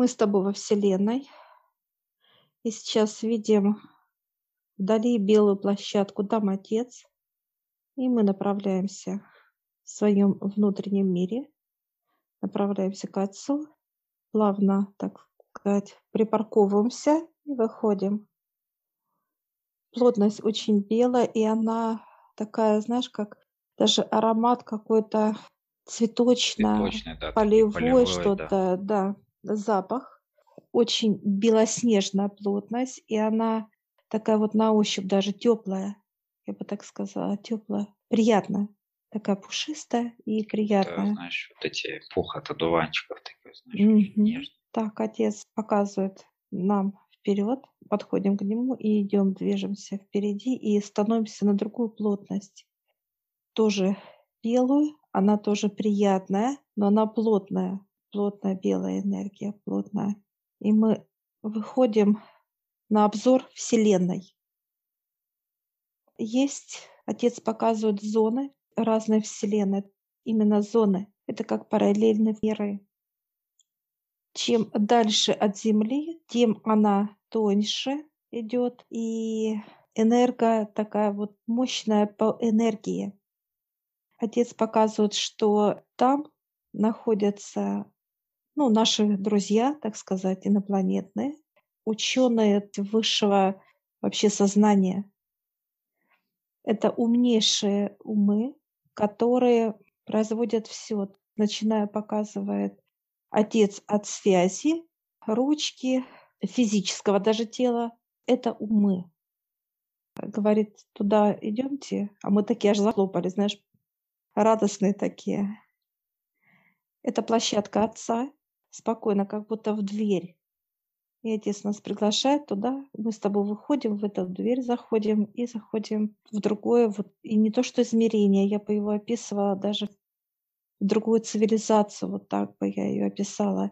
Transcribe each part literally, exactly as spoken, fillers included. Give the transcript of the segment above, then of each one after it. Мы с тобой во Вселенной. И сейчас видим вдали белую площадку, там Отец. И мы направляемся в своем внутреннем мире. Направляемся к Отцу. Плавно, так сказать, припарковываемся и выходим. Плотность очень белая, и она такая, знаешь, как даже аромат какой-то цветочно, да, полевой, полевой, что-то, да. да, запах. Очень белоснежная плотность, и она такая вот на ощупь даже теплая, я бы так сказала, теплая, приятная, такая пушистая и приятная. Да, знаешь, вот эти пух от одуванчиков, такой, знаешь, mm-hmm. нежный. Так, Отец показывает нам вперед, подходим к нему и идем, движемся впереди и становимся на другую плотность. Тоже белую, она тоже приятная, но она плотная, плотная белая энергия, плотная. И мы выходим на обзор Вселенной. Есть, Отец показывает зоны разной Вселенной, именно зоны. Это как параллельные миры. Чем дальше от Земли, тем она тоньше идет, и энергия такая вот мощная по энергии. Отец показывает, что там находятся, ну, наши друзья, так сказать, инопланетные, ученые высшего вообще сознания. Это умнейшие умы, которые производят все, начиная показывает Отец от связи, ручки, физического даже тела. Это умы. Говорит, туда идемте, а мы такие аж захлопали, знаешь, радостные такие. Это площадка Отца, спокойно, как будто в дверь. И Отец нас приглашает туда, мы с тобой выходим, в эту дверь заходим и заходим в другое, вот, и не то что измерение, я бы его описывала даже в другую цивилизацию, вот так бы я ее описала.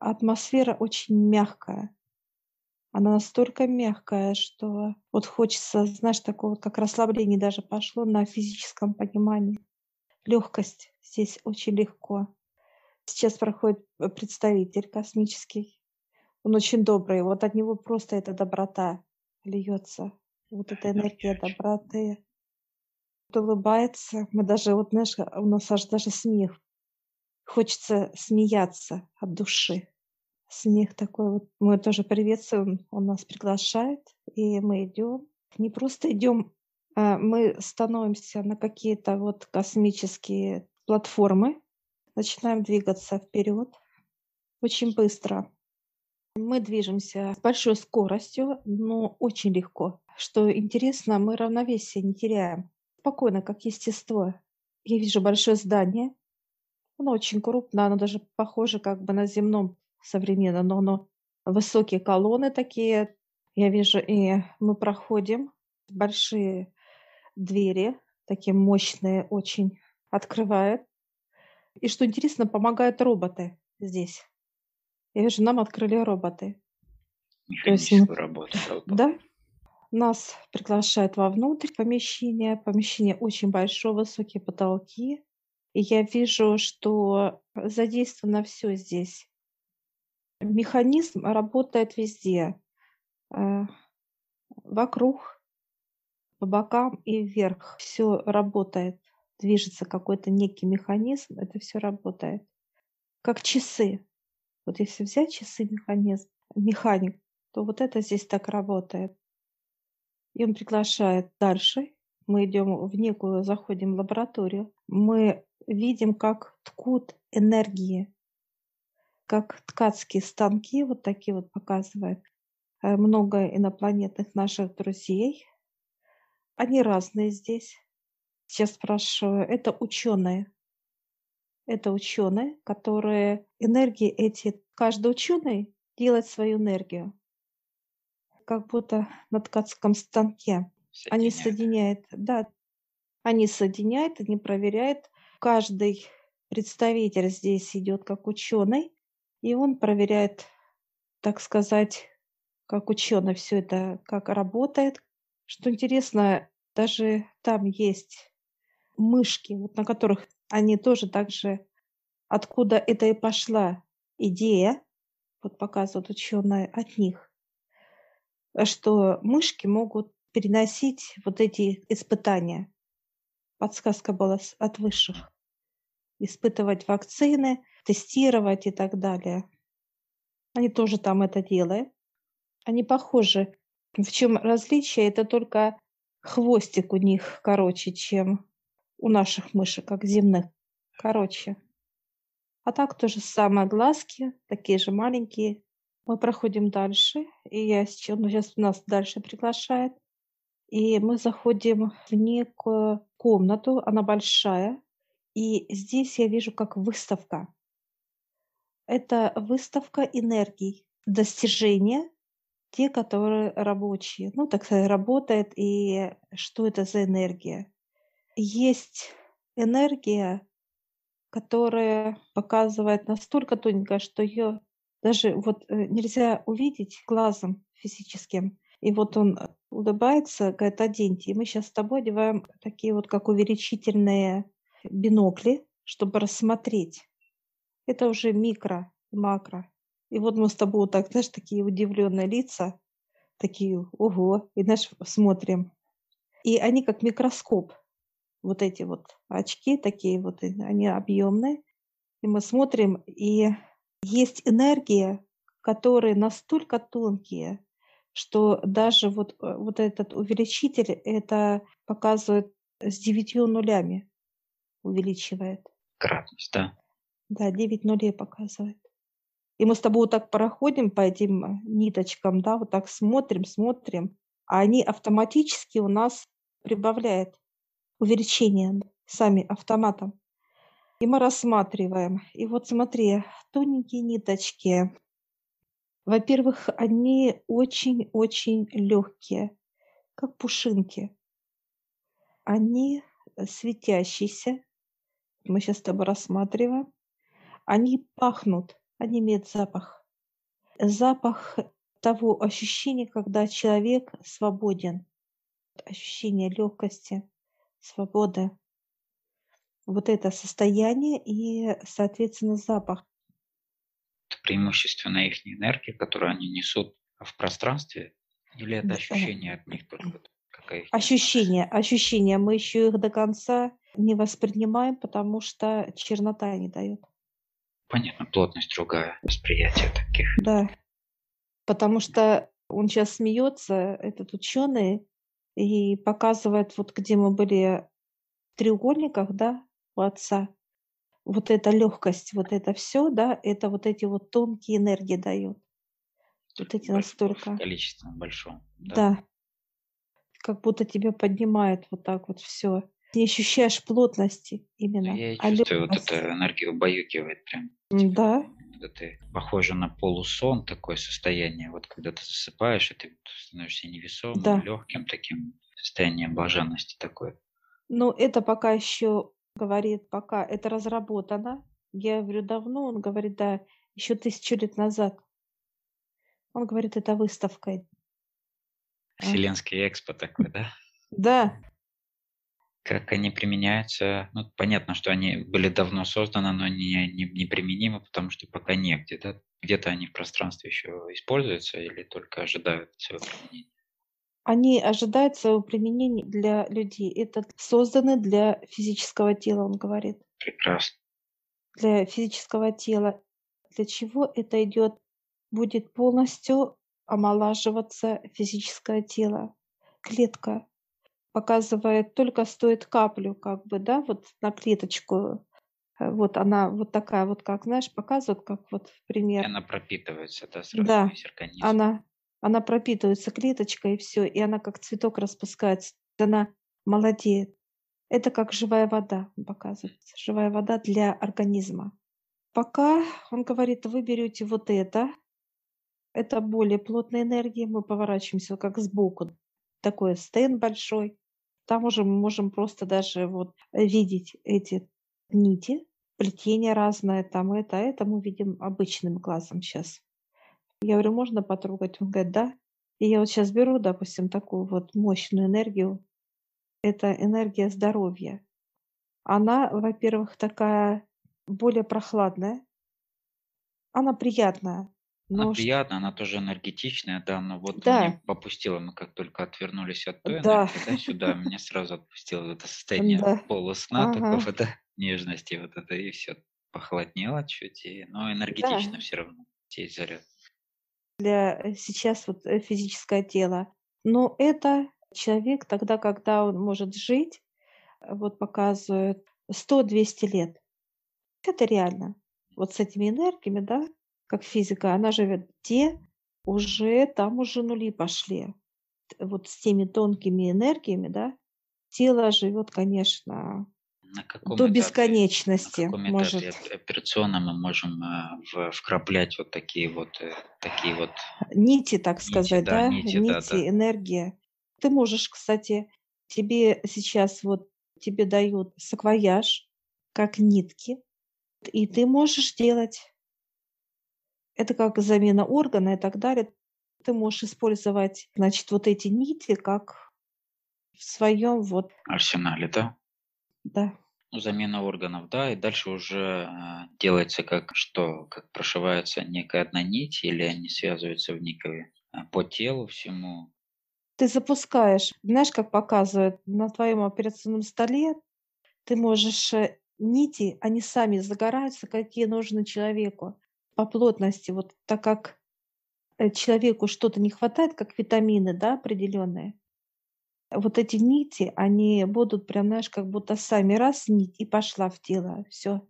Атмосфера очень мягкая. Она настолько мягкая, что вот хочется, знаешь, такого, как расслабление даже пошло на физическом понимании. Легкость здесь очень легко. Сейчас проходит представитель космический. Он очень добрый. Вот от него просто эта доброта льется. Вот эта энергия доброты. Он улыбается. Мы даже, вот знаешь, у нас аж даже смех. Хочется смеяться от души. Смех такой вот. Мы тоже приветствуем, он нас приглашает, и мы идем. Не просто идем, а мы становимся на какие-то вот космические платформы, начинаем двигаться вперед очень быстро. Мы движемся с большой скоростью, но очень легко. Что интересно, мы равновесие не теряем. Спокойно, как естество. Я вижу большое здание. Оно очень крупное, оно даже похоже как бы на земном современно, но, но высокие колонны такие, я вижу, и мы проходим большие двери, такие мощные, очень открывают. И что интересно, помогают роботы здесь. Я вижу, нам открыли роботы. Механическую мы... работу. Да. Нас приглашают вовнутрь помещения. Помещение очень большое, высокие потолки. И я вижу, что задействовано все здесь. Механизм работает везде, вокруг, по бокам и вверх. Все работает, движется какой-то некий механизм, это все работает. Как часы. Вот если взять часы, механизм, механик, то вот это здесь так работает. И он приглашает дальше. Мы идем в некую, заходим в лабораторию. Мы видим, как ткут энергии. Как ткацкие станки, вот такие вот показывают, много инопланетных наших друзей. Они разные здесь. Сейчас спрашиваю, это ученые. Это ученые, которые энергии эти, каждый ученый делает свою энергию. Как будто на ткацком станке. Соединяют. Они соединяют, да. Они соединяют, они проверяют. Каждый представитель здесь идет как ученый. И он проверяет, так сказать, как ученый все это, как работает. Что интересно, даже там есть мышки, вот на которых они тоже так же, откуда это и пошла идея вот показывают ученые от них, что мышки могут переносить вот эти испытания. Подсказка была от высших. Испытывать вакцины, тестировать и так далее. Они тоже там это делают. Они похожи. В чем различие? Это только хвостик у них короче, чем у наших мышек, как земных. Короче. А так то же самое. Глазки такие же маленькие. Мы проходим дальше. И я сейчас, ну, сейчас нас дальше приглашает. И мы заходим в некую комнату. Она большая. И здесь я вижу как выставка. Это выставка энергий, достижения, те, которые рабочие. Ну, так сказать, работает. И что это за энергия? Есть энергия, которая показывает настолько тоненько, что ее даже вот нельзя увидеть глазом физическим. И вот он улыбается, говорит, оденьте. И мы сейчас с тобой одеваем такие вот как увеличительные бинокли, чтобы рассмотреть. Это уже микро, макро. И вот мы с тобой вот так, знаешь, такие удивленные лица, такие, ого, и, знаешь, смотрим. И они как микроскоп. Вот эти вот очки такие вот, они объемные. И мы смотрим, и есть энергия, которые настолько тонкие, что даже вот, вот этот увеличитель это показывает с девятью нулями. Увеличивает. Кратность, да. Да, девять нулей показывает. И мы с тобой вот так проходим по этим ниточкам, да, вот так смотрим, смотрим. А они автоматически у нас прибавляют. Увеличение сами автоматом. И мы рассматриваем. И вот смотри, тоненькие ниточки. Во-первых, они очень-очень легкие, как пушинки. Они светящиеся. Мы сейчас с тобой рассматриваем. Они пахнут, они имеют запах. Запах того ощущения, когда человек свободен. Ощущение легкости. Свобода. Вот это состояние и, соответственно, запах. Это преимущественно их энергия, которую они несут в пространстве, или это да. Ощущение от них только? Какая их ощущение, нет? Ощущение. Мы еще их до конца не воспринимаем, потому что чернота не дает. Понятно, плотность другая, восприятие таких. Да, потому что он сейчас смеется, этот ученый, и показывает, вот где мы были в треугольниках, да, у отца. Вот эта легкость, вот это все, да, это вот эти вот тонкие энергии дают. Вот эти настолько. Количеством большом. Да. Да. Как будто тебя поднимает вот так вот все. Не ощущаешь плотности именно. Я а чувствую, легкость. Вот эта энергия убаюкивает прям. Да. Когда ты похожа на полусон, такое состояние, вот когда ты засыпаешь, и ты становишься невесомым, да. Легким таким состоянием блаженности такое. Ну, это пока еще, говорит, пока это разработано. Я говорю, давно, он говорит, да, еще тысячу лет назад. Он говорит, это выставка. Вселенский экспо такой, да? Да. Как они применяются? Ну, понятно, что они были давно созданы, но не, не, не применимы, потому что пока негде. Да? Где-то они в пространстве еще используются или только ожидают своего применения? Они ожидают своего применения для людей. Это созданы для физического тела, он говорит. Прекрасно. Для физического тела. Для чего это идет? Будет полностью омолаживаться физическое тело, клетка. Показывает, только стоит каплю, как бы, да, вот на клеточку. Вот она вот такая вот, как, знаешь, показывают, как вот пример. И она пропитывается, да, сразу да, весь организм. Она, она пропитывается клеточкой, и все, и она как цветок распускается, она молодеет. Это как живая вода, он показывает, живая вода для организма. Пока, он говорит, вы берете вот это, это более плотная энергия, мы поворачиваемся как сбоку. Такой стенд большой. Там уже мы можем просто даже вот видеть эти нити, плетения разные, там это, это мы видим обычным глазом сейчас. Я говорю, можно потрогать? Он говорит, да. И я вот сейчас беру, допустим, такую вот мощную энергию. Это энергия здоровья. Она, во-первых, такая более прохладная. Она приятная. Но она приятная, она тоже энергетичная, да, но вот да. Меня попустило, мы как только отвернулись от той да. энергии, да, сюда, меня сразу отпустило это состояние да. полусна, ага. такого, да, нежности, вот это, и все, похолоднело чуть, и, но энергетично да. все равно, есть заряд. Для сейчас вот физическое тело, но это человек тогда, когда он может жить, вот показывают сто-двести лет, это реально, вот с этими энергиями, да, как физика, она живет где уже, там уже нули пошли. Вот с теми тонкими энергиями, да, тело живет, конечно, на каком до этапе, бесконечности. На каком может... этапе операционно мы можем вкраплять вот такие вот, такие вот... Нити, так нити, сказать, да, да? Нити, нити да, энергия. Да. Ты можешь, кстати, тебе сейчас вот, тебе дают саквояж, как нитки, и ты можешь делать... Это как замена органа и так далее. Ты можешь использовать, значит, вот эти нити как в своем вот... арсенале, да? Да. Ну, замена органов, да, и дальше уже делается как что, как прошивается некая одна нить, или они связываются в некое по телу всему. Ты запускаешь, знаешь, как показывают на твоем операционном столе, ты можешь нити, они сами загораются, какие нужны человеку. По плотности, вот так как человеку что-то не хватает, как витамины, да, определенные, вот эти нити, они будут прям, знаешь, как будто сами раз нить и пошла в тело, все.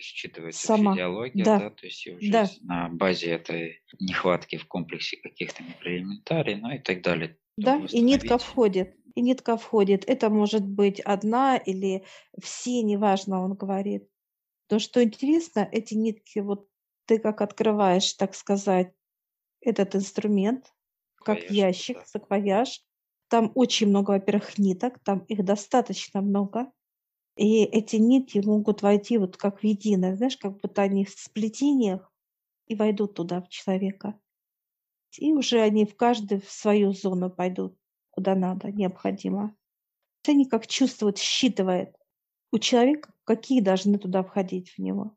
Считывается сама. Физиология, да. да, то есть уже да. на базе этой нехватки в комплексе каких-то микроэлементарий, ну и так далее. Да, и нитка входит, и нитка входит. Это может быть одна или все, неважно, он говорит. Но что интересно, эти нитки вот ты как открываешь, так сказать, этот инструмент, как Конечно, ящик, да. саквояж. Там очень много, во-первых, ниток, там их достаточно много. И эти нитки могут войти вот как в единое, знаешь, как будто они в сплетениях и войдут туда, в человека. И уже они в каждую в свою зону пойдут, куда надо, необходимо. Они как чувствуют, считывают у человека, какие должны туда входить в него.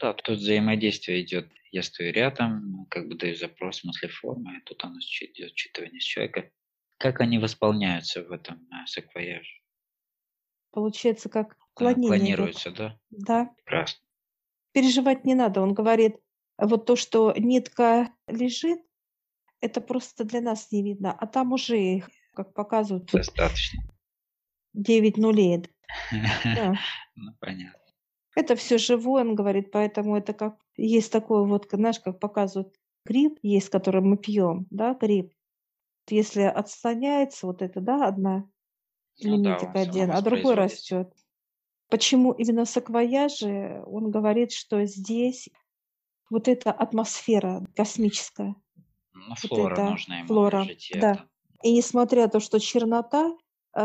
Да, тут взаимодействие идет. Я стою рядом, как бы даю запрос в смысле формы, и тут оно идет считывание с человека. Как они восполняются в этом саквояже? Получается, как клонение. Клонируется, идет. Да? Да. Прекрасно. Переживать не надо. Он говорит, вот то, что нитка лежит, это просто для нас не видно. А там уже их, как показывают, достаточно. девять нулей. Да. Ну, понятно. Это все живое, он говорит, поэтому это как... Есть такое вот, знаешь, как показывают гриб, есть, который мы пьем, да, гриб. Если отстраняется вот это, да, одна элементика, ну, да, один, а другой растет. Почему именно в саквояже он говорит, что здесь вот эта атмосфера космическая. Ну, флора вот нужна ему. Флора, да. Это. И несмотря на то, что чернота,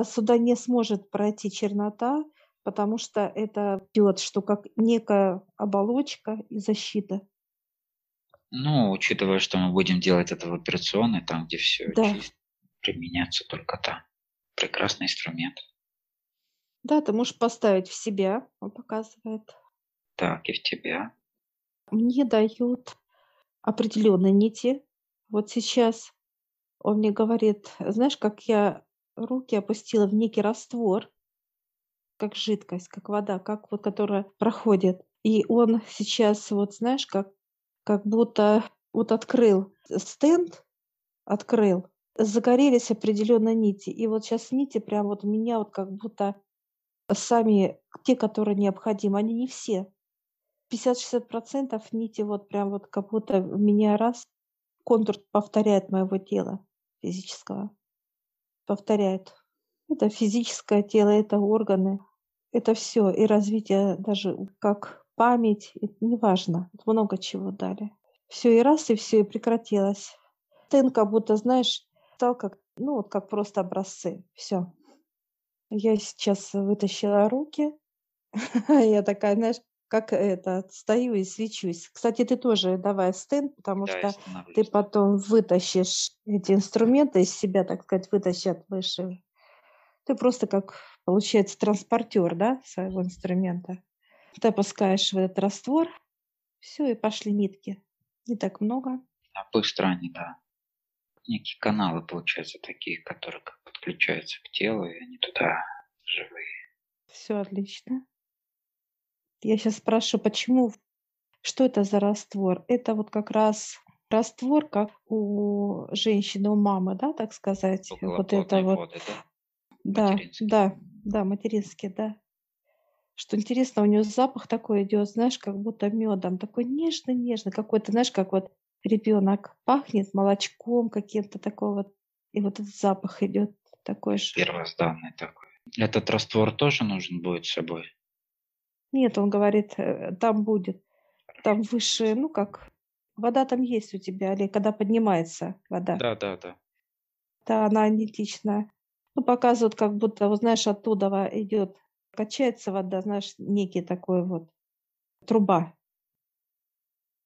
сюда не сможет пройти чернота, потому что это идет, что как некая оболочка и защита. Ну, учитывая, что мы будем делать это в операционной, там, где все да. чисто, применяться только там. Прекрасный инструмент. Да, ты можешь поставить в себя, он показывает. Так, и в тебя. Мне дают определенные нити. Вот сейчас он мне говорит, знаешь, как я руки опустила в некий раствор, как жидкость, как вода, как вот, которая проходит. И он сейчас, вот знаешь, как, как будто вот открыл стенд, открыл, загорелись определенные нити. И вот сейчас нити прям вот у меня вот как будто сами те, которые необходимы, они не все. пятьдесят-шестьдесят процентов нити вот прям вот как будто у меня раз контур повторяет моего тела физического. Повторяет. Это физическое тело, это органы, это все. И развитие даже как память, неважно, много чего дали. Все и раз, и все и прекратилось. Стэн как будто, знаешь, стал как, ну, вот как просто образцы. Все. Я сейчас вытащила руки. Я такая, знаешь, как это, стою и свечусь. Кстати, ты тоже давай стенд, потому да, что ты потом вытащишь эти инструменты из себя, так сказать, вытащат выше. Ты просто как, получается, транспортер, да, своего инструмента. Ты опускаешь в этот раствор, все, и пошли нитки. Не так много. А быстро они, да. Некие каналы, получается, такие, которые как подключаются к телу, и они туда живые. Все отлично. Я сейчас спрашиваю, почему, что это за раствор? Это вот как раз раствор, как у женщины, у мамы, да, так сказать? Вот это вот. Воды, да? Да, да, да, материнские, да. Что интересно, у нее запах такой идет, знаешь, как будто медом, такой нежный-нежный, какой-то, знаешь, как вот ребенок пахнет молочком каким-то такого, вот, и вот этот запах идет такой же. Первозданный такой. Этот раствор тоже нужен будет с собой? Нет, он говорит, там будет, там выше, ну как, вода там есть у тебя, или когда поднимается вода. Да, да, да. Да, она нетичная. Ну, показывают, как будто, вот, знаешь, оттуда идет, качается вода, знаешь, некий такой вот труба.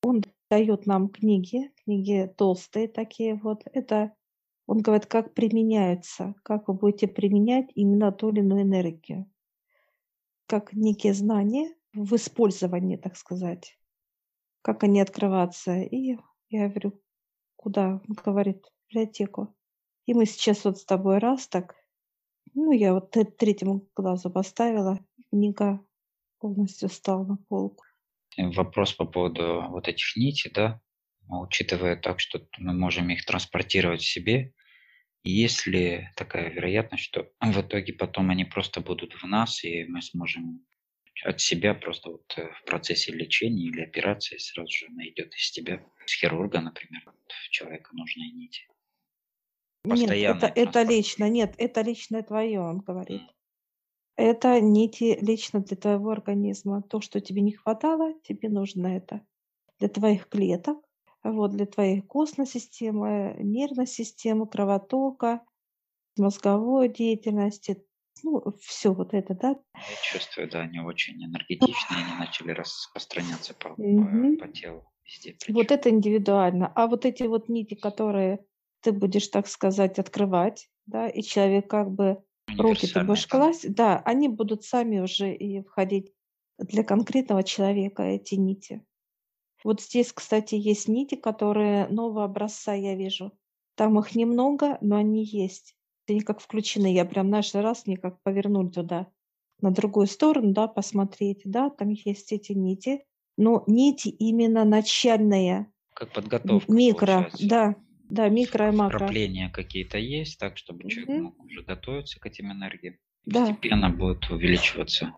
Он дает нам книги, книги толстые такие вот. Это, он говорит, как применяются, как вы будете применять именно ту или иную энергию. Как некие знания в использовании, так сказать. Как они открываются. И я говорю, куда? Он говорит, в библиотеку. И мы сейчас вот с тобой раз так, ну, я вот третьему глазу поставила, книга полностью стала на полку. Вопрос по поводу вот этих нитей, да, учитывая так, что мы можем их транспортировать в себе, есть ли такая вероятность, что в итоге потом они просто будут в нас, и мы сможем от себя просто вот в процессе лечения или операции сразу же найдет из тебя, из хирурга, например, в человека нужные нити? Постоянный нет, это, это лично, нет, это лично твое, он говорит. Mm. Это нити лично для твоего организма. То, что тебе не хватало, тебе нужно это. Для твоих клеток, вот, для твоей костной системы, нервной системы, кровотока, мозговой деятельности. Ну, все вот это, да? Я чувствую, да, они очень энергетичные, они начали распространяться по, mm-hmm. по, по телу. Везде, вот это индивидуально. А вот эти вот нити, которые ты будешь, так сказать, открывать, да, и человек как бы руки ты будешь класть, да, они будут сами уже и входить для конкретного человека, эти нити. Вот здесь, кстати, есть нити, которые нового образца, я вижу. Там их немного, но они есть. Они как включены, я прям в наш раз мне как повернули туда, на другую сторону, да, посмотреть, да, там есть эти нити, но нити именно начальные. Как подготовка, микро, получается. Да. Да, микро и макро. Вкрапления какие-то есть, так, чтобы человек угу. мог уже готовиться к этим энергиям. Да. Постепенно будет увеличиваться.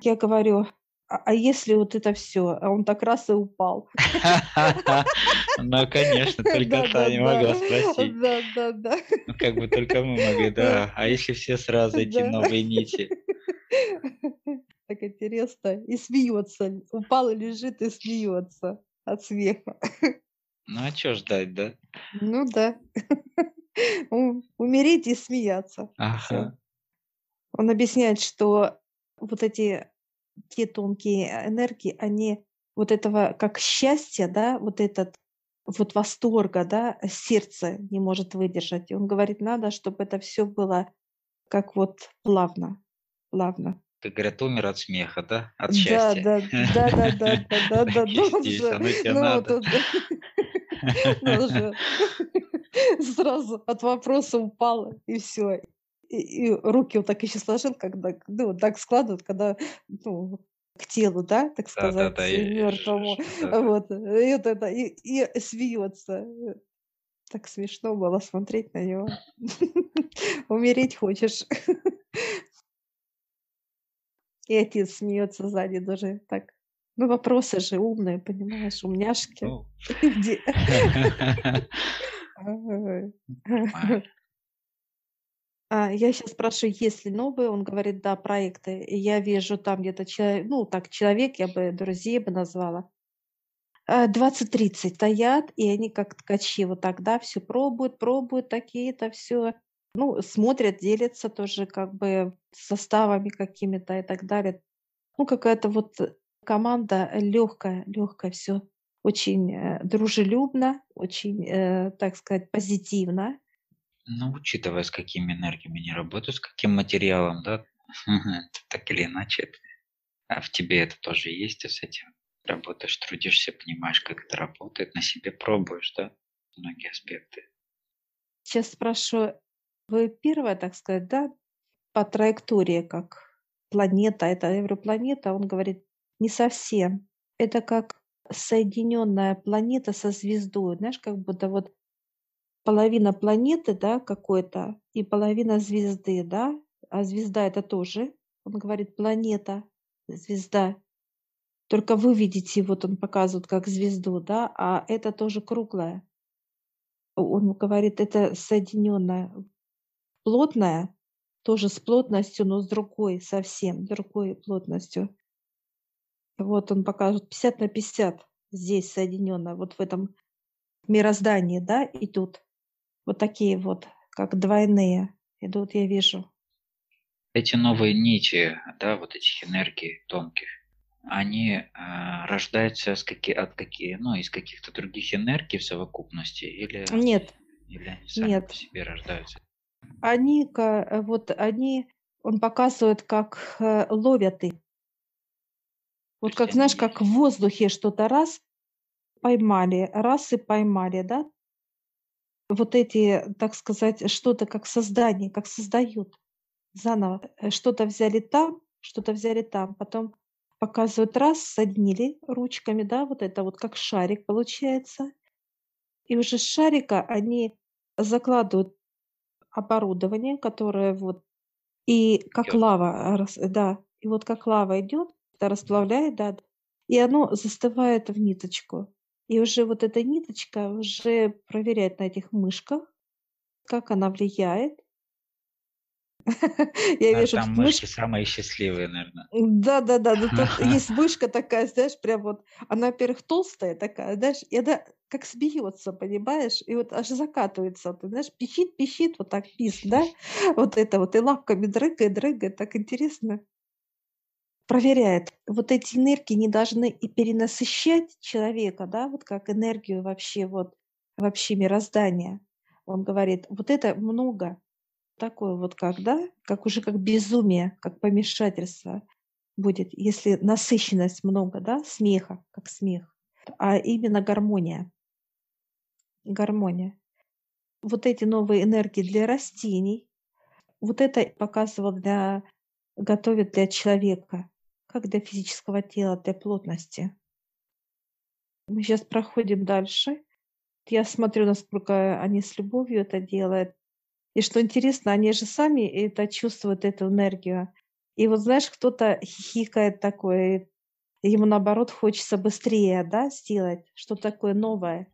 Я говорю, а, а если вот это все? А он так раз и упал. Ну, конечно, только та не могла спросить. Да, да, да. Ну, как бы только мы могли, да. А если все сразу эти новые нити? Так интересно. И смеется. Упал и лежит, и смеется от смеха. Ну, а чё ждать, да? Ну, да. Умереть и смеяться. Ага. Он объясняет, что вот эти те тонкие энергии, они вот этого как счастья, да, вот этот вот восторга, да, сердце не может выдержать. И он говорит, надо, чтобы это все было как вот плавно, плавно. Как говорят, умер от смеха, да? От да, счастья. Да, да, да, да, да, да, да. Ну, тут... Ну, уже сразу от вопроса упала, и все. И, и руки вот так еще сложил, когда, ну, так складывают, когда, ну, к телу, да, так сказать, да, да, да, мертвому. Да, да. Вот. И, вот это, и, и смеется. Так смешно было смотреть на него. Умереть хочешь. И отец смеется сзади даже так. Ну, вопросы же умные, понимаешь, умняшки. Где? Я сейчас спрашиваю, есть ли новые? Он говорит, да, проекты. Я вижу там где-то человек, ну, так, человек, я бы друзей бы назвала. двадцать-тридцать стоят, и они как ткачи вот так, да, все пробуют, пробуют такие-то все. Ну, смотрят, делятся тоже как бы составами какими-то и так далее. Ну, какая-то вот... Команда легкая, легкая, все очень э, дружелюбно, очень, э, так сказать, позитивно. Ну, учитывая, с какими энергиями не работаю, с каким материалом, да, так или иначе, а в тебе это тоже есть, и с этим работаешь, трудишься, понимаешь, как это работает, на себе пробуешь, да, многие аспекты. Сейчас спрошу, вы первая, так сказать, да, по траектории, как планета, это Европланета, он говорит, не совсем. Это как соединенная планета со звездой, знаешь, как будто вот половина планеты, да, какой-то, и половина звезды, да, а звезда это тоже, он говорит, планета, звезда. Только вы видите, вот он показывает как звезду, да, а это тоже круглая. Он говорит, это соединенная, плотная, тоже с плотностью, но с другой совсем, другой плотностью. Вот он показывает пятьдесят на пятьдесят здесь соединенно, вот в этом мироздании, да, идут. Вот такие вот, как двойные идут, я вижу. Эти новые нити, да, вот этих энергий тонких, они э, рождаются с какие, от какие, ну, из каких-то других энергий в совокупности? Или, нет. Или они сами нет. по себе рождаются? Они, вот они, он показывает, как ловят их. Вот как, знаешь, как в воздухе что-то раз поймали, раз и поймали, да? Вот эти, так сказать, что-то как создание, как создают заново. Что-то взяли там, что-то взяли там, потом показывают раз, соединили ручками, да, вот это вот как шарик получается. И уже с шарика они закладывают оборудование, которое вот, и как идёт. лава, да, и вот как лава идет, это расплавляет, да, и оно застывает в ниточку. И уже вот эта ниточка уже проверяет на этих мышках, как она влияет. Я вижу, там мышки самые счастливые, наверное. Да, да, да. Есть мышка такая, знаешь, прям вот, она, во-первых, толстая такая, знаешь, и она как смеется, понимаешь, и вот аж закатывается, ты знаешь, пищит, пищит, вот так писк, да, вот это вот, и лапками дрыгает, дрыгает, так интересно. Проверяет. Вот эти энергии не должны и перенасыщать человека, да, вот как энергию вообще, вот, вообще мироздания. Он говорит, вот это много. Такое вот как, да, как уже как безумие, как помешательство будет, если насыщенность много, да, смеха, как смех, а именно гармония. Гармония. Вот эти новые энергии для растений, вот это показывал для, готовит для человека, как для физического тела, для плотности. Мы сейчас проходим дальше. Я смотрю, насколько они с любовью это делают. И что интересно, они же сами это чувствуют, эту энергию. И вот, знаешь, кто-то хихикает такое, ему, наоборот, хочется быстрее, да, сделать, что такое новое,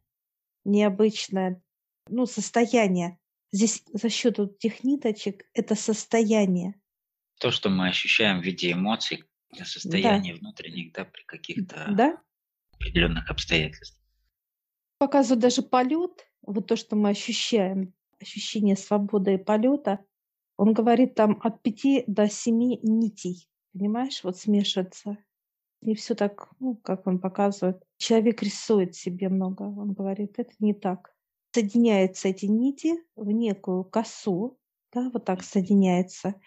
необычное, ну, состояние. Здесь за счет вот этих ниточек это состояние. То, что мы ощущаем в виде эмоций, состояние да. внутренних, да, при каких-то да? определенных обстоятельствах. Показывают даже полет, вот то, что мы ощущаем, ощущение свободы и полета, он говорит, там от пяти до семи нитей, понимаешь, вот смешивается. Не все так, ну, как он показывает. Человек рисует себе много, он говорит, это не так. Соединяются эти нити в некую косу, да, вот так соединяется.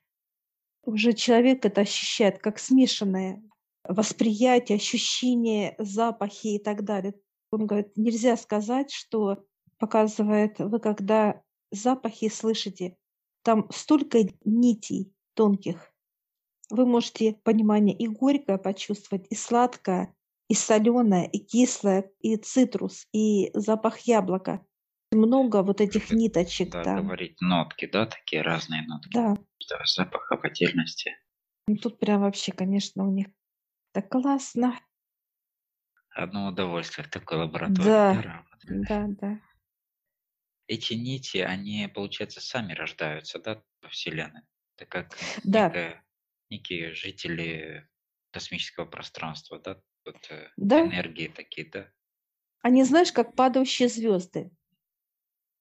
Уже человек это ощущает как смешанное восприятие, ощущение, запахи и так далее. Он говорит, нельзя сказать, что показывает, вы когда запахи слышите, там столько нитей тонких. Вы можете понимание и горькое почувствовать, и сладкое, и соленое, и кислое, и цитрус, и запах яблока. Много вот этих это, ниточек. Да, там. Говорить нотки, да, такие разные нотки. Да. да. Запах в отдельности. Тут прям вообще, конечно, у них так классно. Одно удовольствие в такой лаборатории. Да, да, да. Эти нити, они, получается, сами рождаются, да, во Вселенной? Это как да. некое, некие жители космического пространства, да? Вот, да? Энергии такие, да? Они, знаешь, как падающие звезды.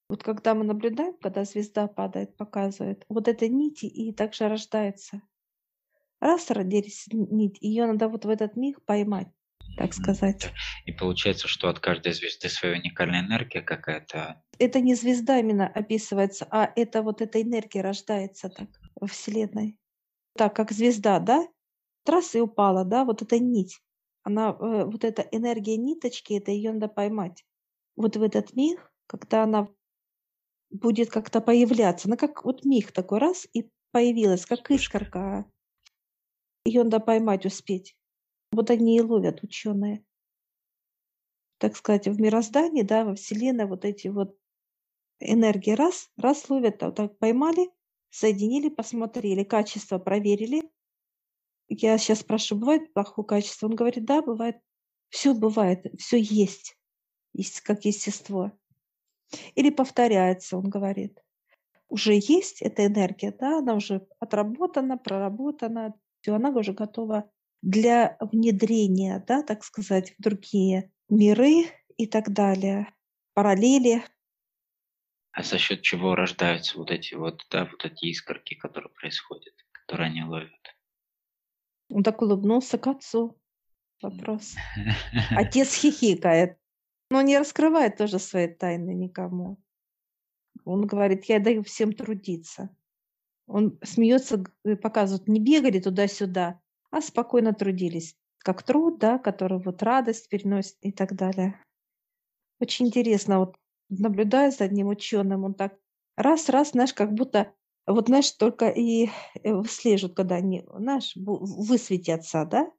Вот когда мы наблюдаем, когда звезда падает, показывает, вот это нити и также рождается. Раз родились нить, ее надо вот в этот миг поймать, так сказать. И получается, что от каждой звезды своя уникальная энергия какая-то. Это не звезда именно описывается, а это вот эта энергия рождается так во Вселенной. Так, как звезда, да? Раз и упала, да, вот эта нить. Она, э, вот эта энергия ниточки, это ее надо поймать. Вот в этот миг, когда она будет как-то появляться, она как вот миг такой раз и появилась, как искорка. Ее надо поймать, успеть. Вот они и ловят ученые, так сказать, в мироздании, да, во Вселенной вот эти вот энергии раз, раз ловят, вот так поймали, соединили, посмотрели, качество проверили. Я сейчас спрашиваю, бывает плохое качество? Он говорит, да, бывает. Все бывает, все есть, есть как естество. Или повторяется, он говорит. Уже есть эта энергия, да, она уже отработана, проработана, все, она уже готова для внедрения, да, так сказать, в другие миры и так далее, параллели. А за счет чего рождаются вот эти вот, да, вот эти искорки, которые происходят, которые они ловят? Он так улыбнулся к отцу. Вопрос. Отец хихикает, но не раскрывает тоже свои тайны никому. Он говорит, я даю всем трудиться. Он смеется, показывает, не бегали туда-сюда, а спокойно трудились. Как труд, да, который вот радость переносит и так далее. Очень интересно, вот наблюдая за одним ученым, он так раз-раз, знаешь, как будто, вот знаешь, только и слежут, когда они, знаешь, высветятся, да?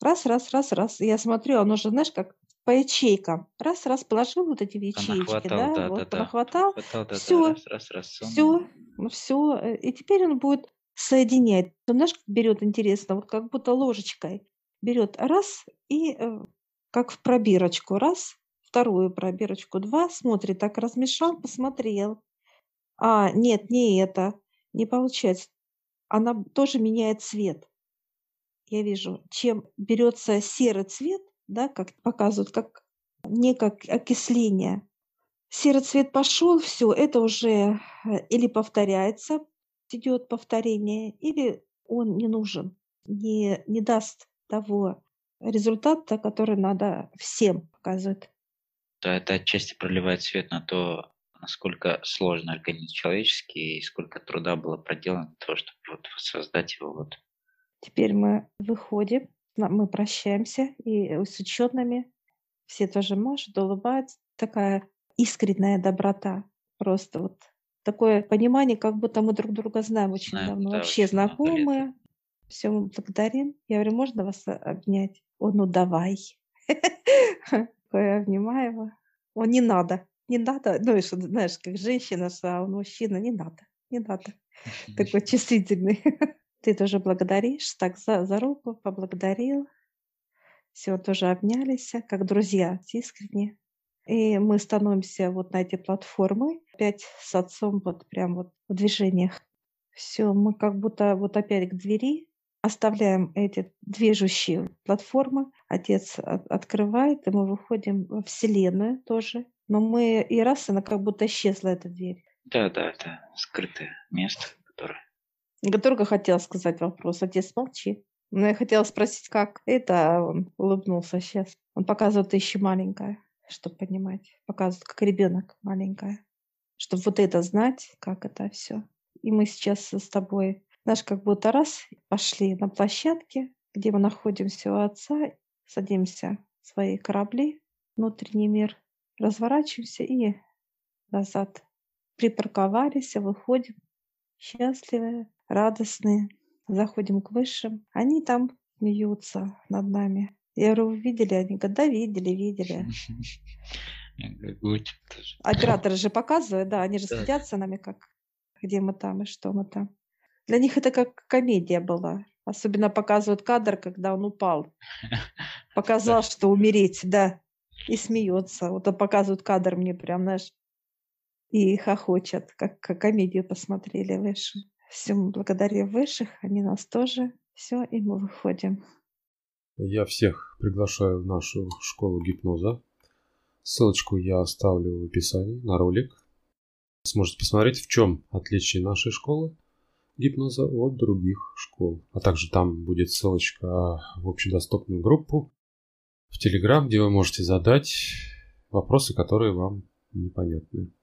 Раз-раз-раз-раз, я смотрю, он уже, знаешь, как по ячейкам. Раз-раз положил вот эти ячейки, хватал, да, да, вот, да, нахватал, хватал, да, все, да, раз, раз, раз, все, все, и теперь он будет соединять. Он, знаешь, берет интересно, вот как будто ложечкой берет раз и как в пробирочку раз, вторую пробирочку два, смотрит, так размешал, посмотрел. А, нет, не это, не получается. Она тоже меняет цвет. Я вижу, чем берется серый цвет, да, как показывают, как некое окисление. Серый цвет пошел, все, это уже или повторяется, идет повторение, или он не нужен, не, не даст того результата, который надо всем показывать. Да, это отчасти проливает свет на то, насколько сложен организм человеческий и сколько труда было проделано для того, чтобы вот создать его. Вот. Теперь мы выходим, мы прощаемся и с учеными. Все тоже машут, улыбаются. Такая искренняя доброта. Просто вот такое понимание, как будто мы друг друга знаем очень знаем, давно. Да, вообще знакомые. Все, мы благодарим. Я говорю, можно вас обнять? Он, ну давай. Я обнимаю его. Он, не надо. Не надо, ну, и что, знаешь, как женщина, а он мужчина, не надо, не надо. Такой чувствительный. Ты тоже благодаришь, так за, за руку поблагодарил. Все, тоже обнялись, как друзья, искренне. И мы становимся вот на эти платформы, опять с отцом вот прям вот в движениях. Все, мы как будто вот опять к двери оставляем эти движущие платформы. Отец от, открывает, и мы выходим во Вселенную тоже. Но мы и раз, она как будто исчезла, эта дверь. Да, да, это скрытое место, которое... Я только хотела сказать вопрос. Отец, молчи. Но я хотела спросить, как это... Он улыбнулся сейчас. Он показывает, ты еще маленькая, чтобы понимать. Показывает, как ребенок маленькая. Чтобы вот это знать, как это все. И мы сейчас с тобой, знаешь, как будто раз, пошли на площадке, где мы находимся у отца, садимся в свои корабли, внутренний мир. Разворачиваемся и назад. Припарковались, выходим счастливые, радостные. Заходим к высшим. Они там смеются над нами. Я говорю, видели? Они говорят, да, видели, видели. Операторы же показывают, да, они же следятся нами, как где мы там и что мы там. Для них это как комедия была. Особенно показывают кадр, когда он упал. Показал, что умереть, да. И смеется. Вот показывают кадр мне прям, знаешь, и хохочет, как, как комедию посмотрели выше. Все, мы благодарим высших, они нас тоже. Все, и мы выходим. Я всех приглашаю в нашу школу гипноза. Ссылочку я оставлю в описании на ролик. Сможете посмотреть, в чем отличие нашей школы гипноза от других школ. А также там будет ссылочка в общедоступную группу в Телеграм, где вы можете задать вопросы, которые вам непонятны.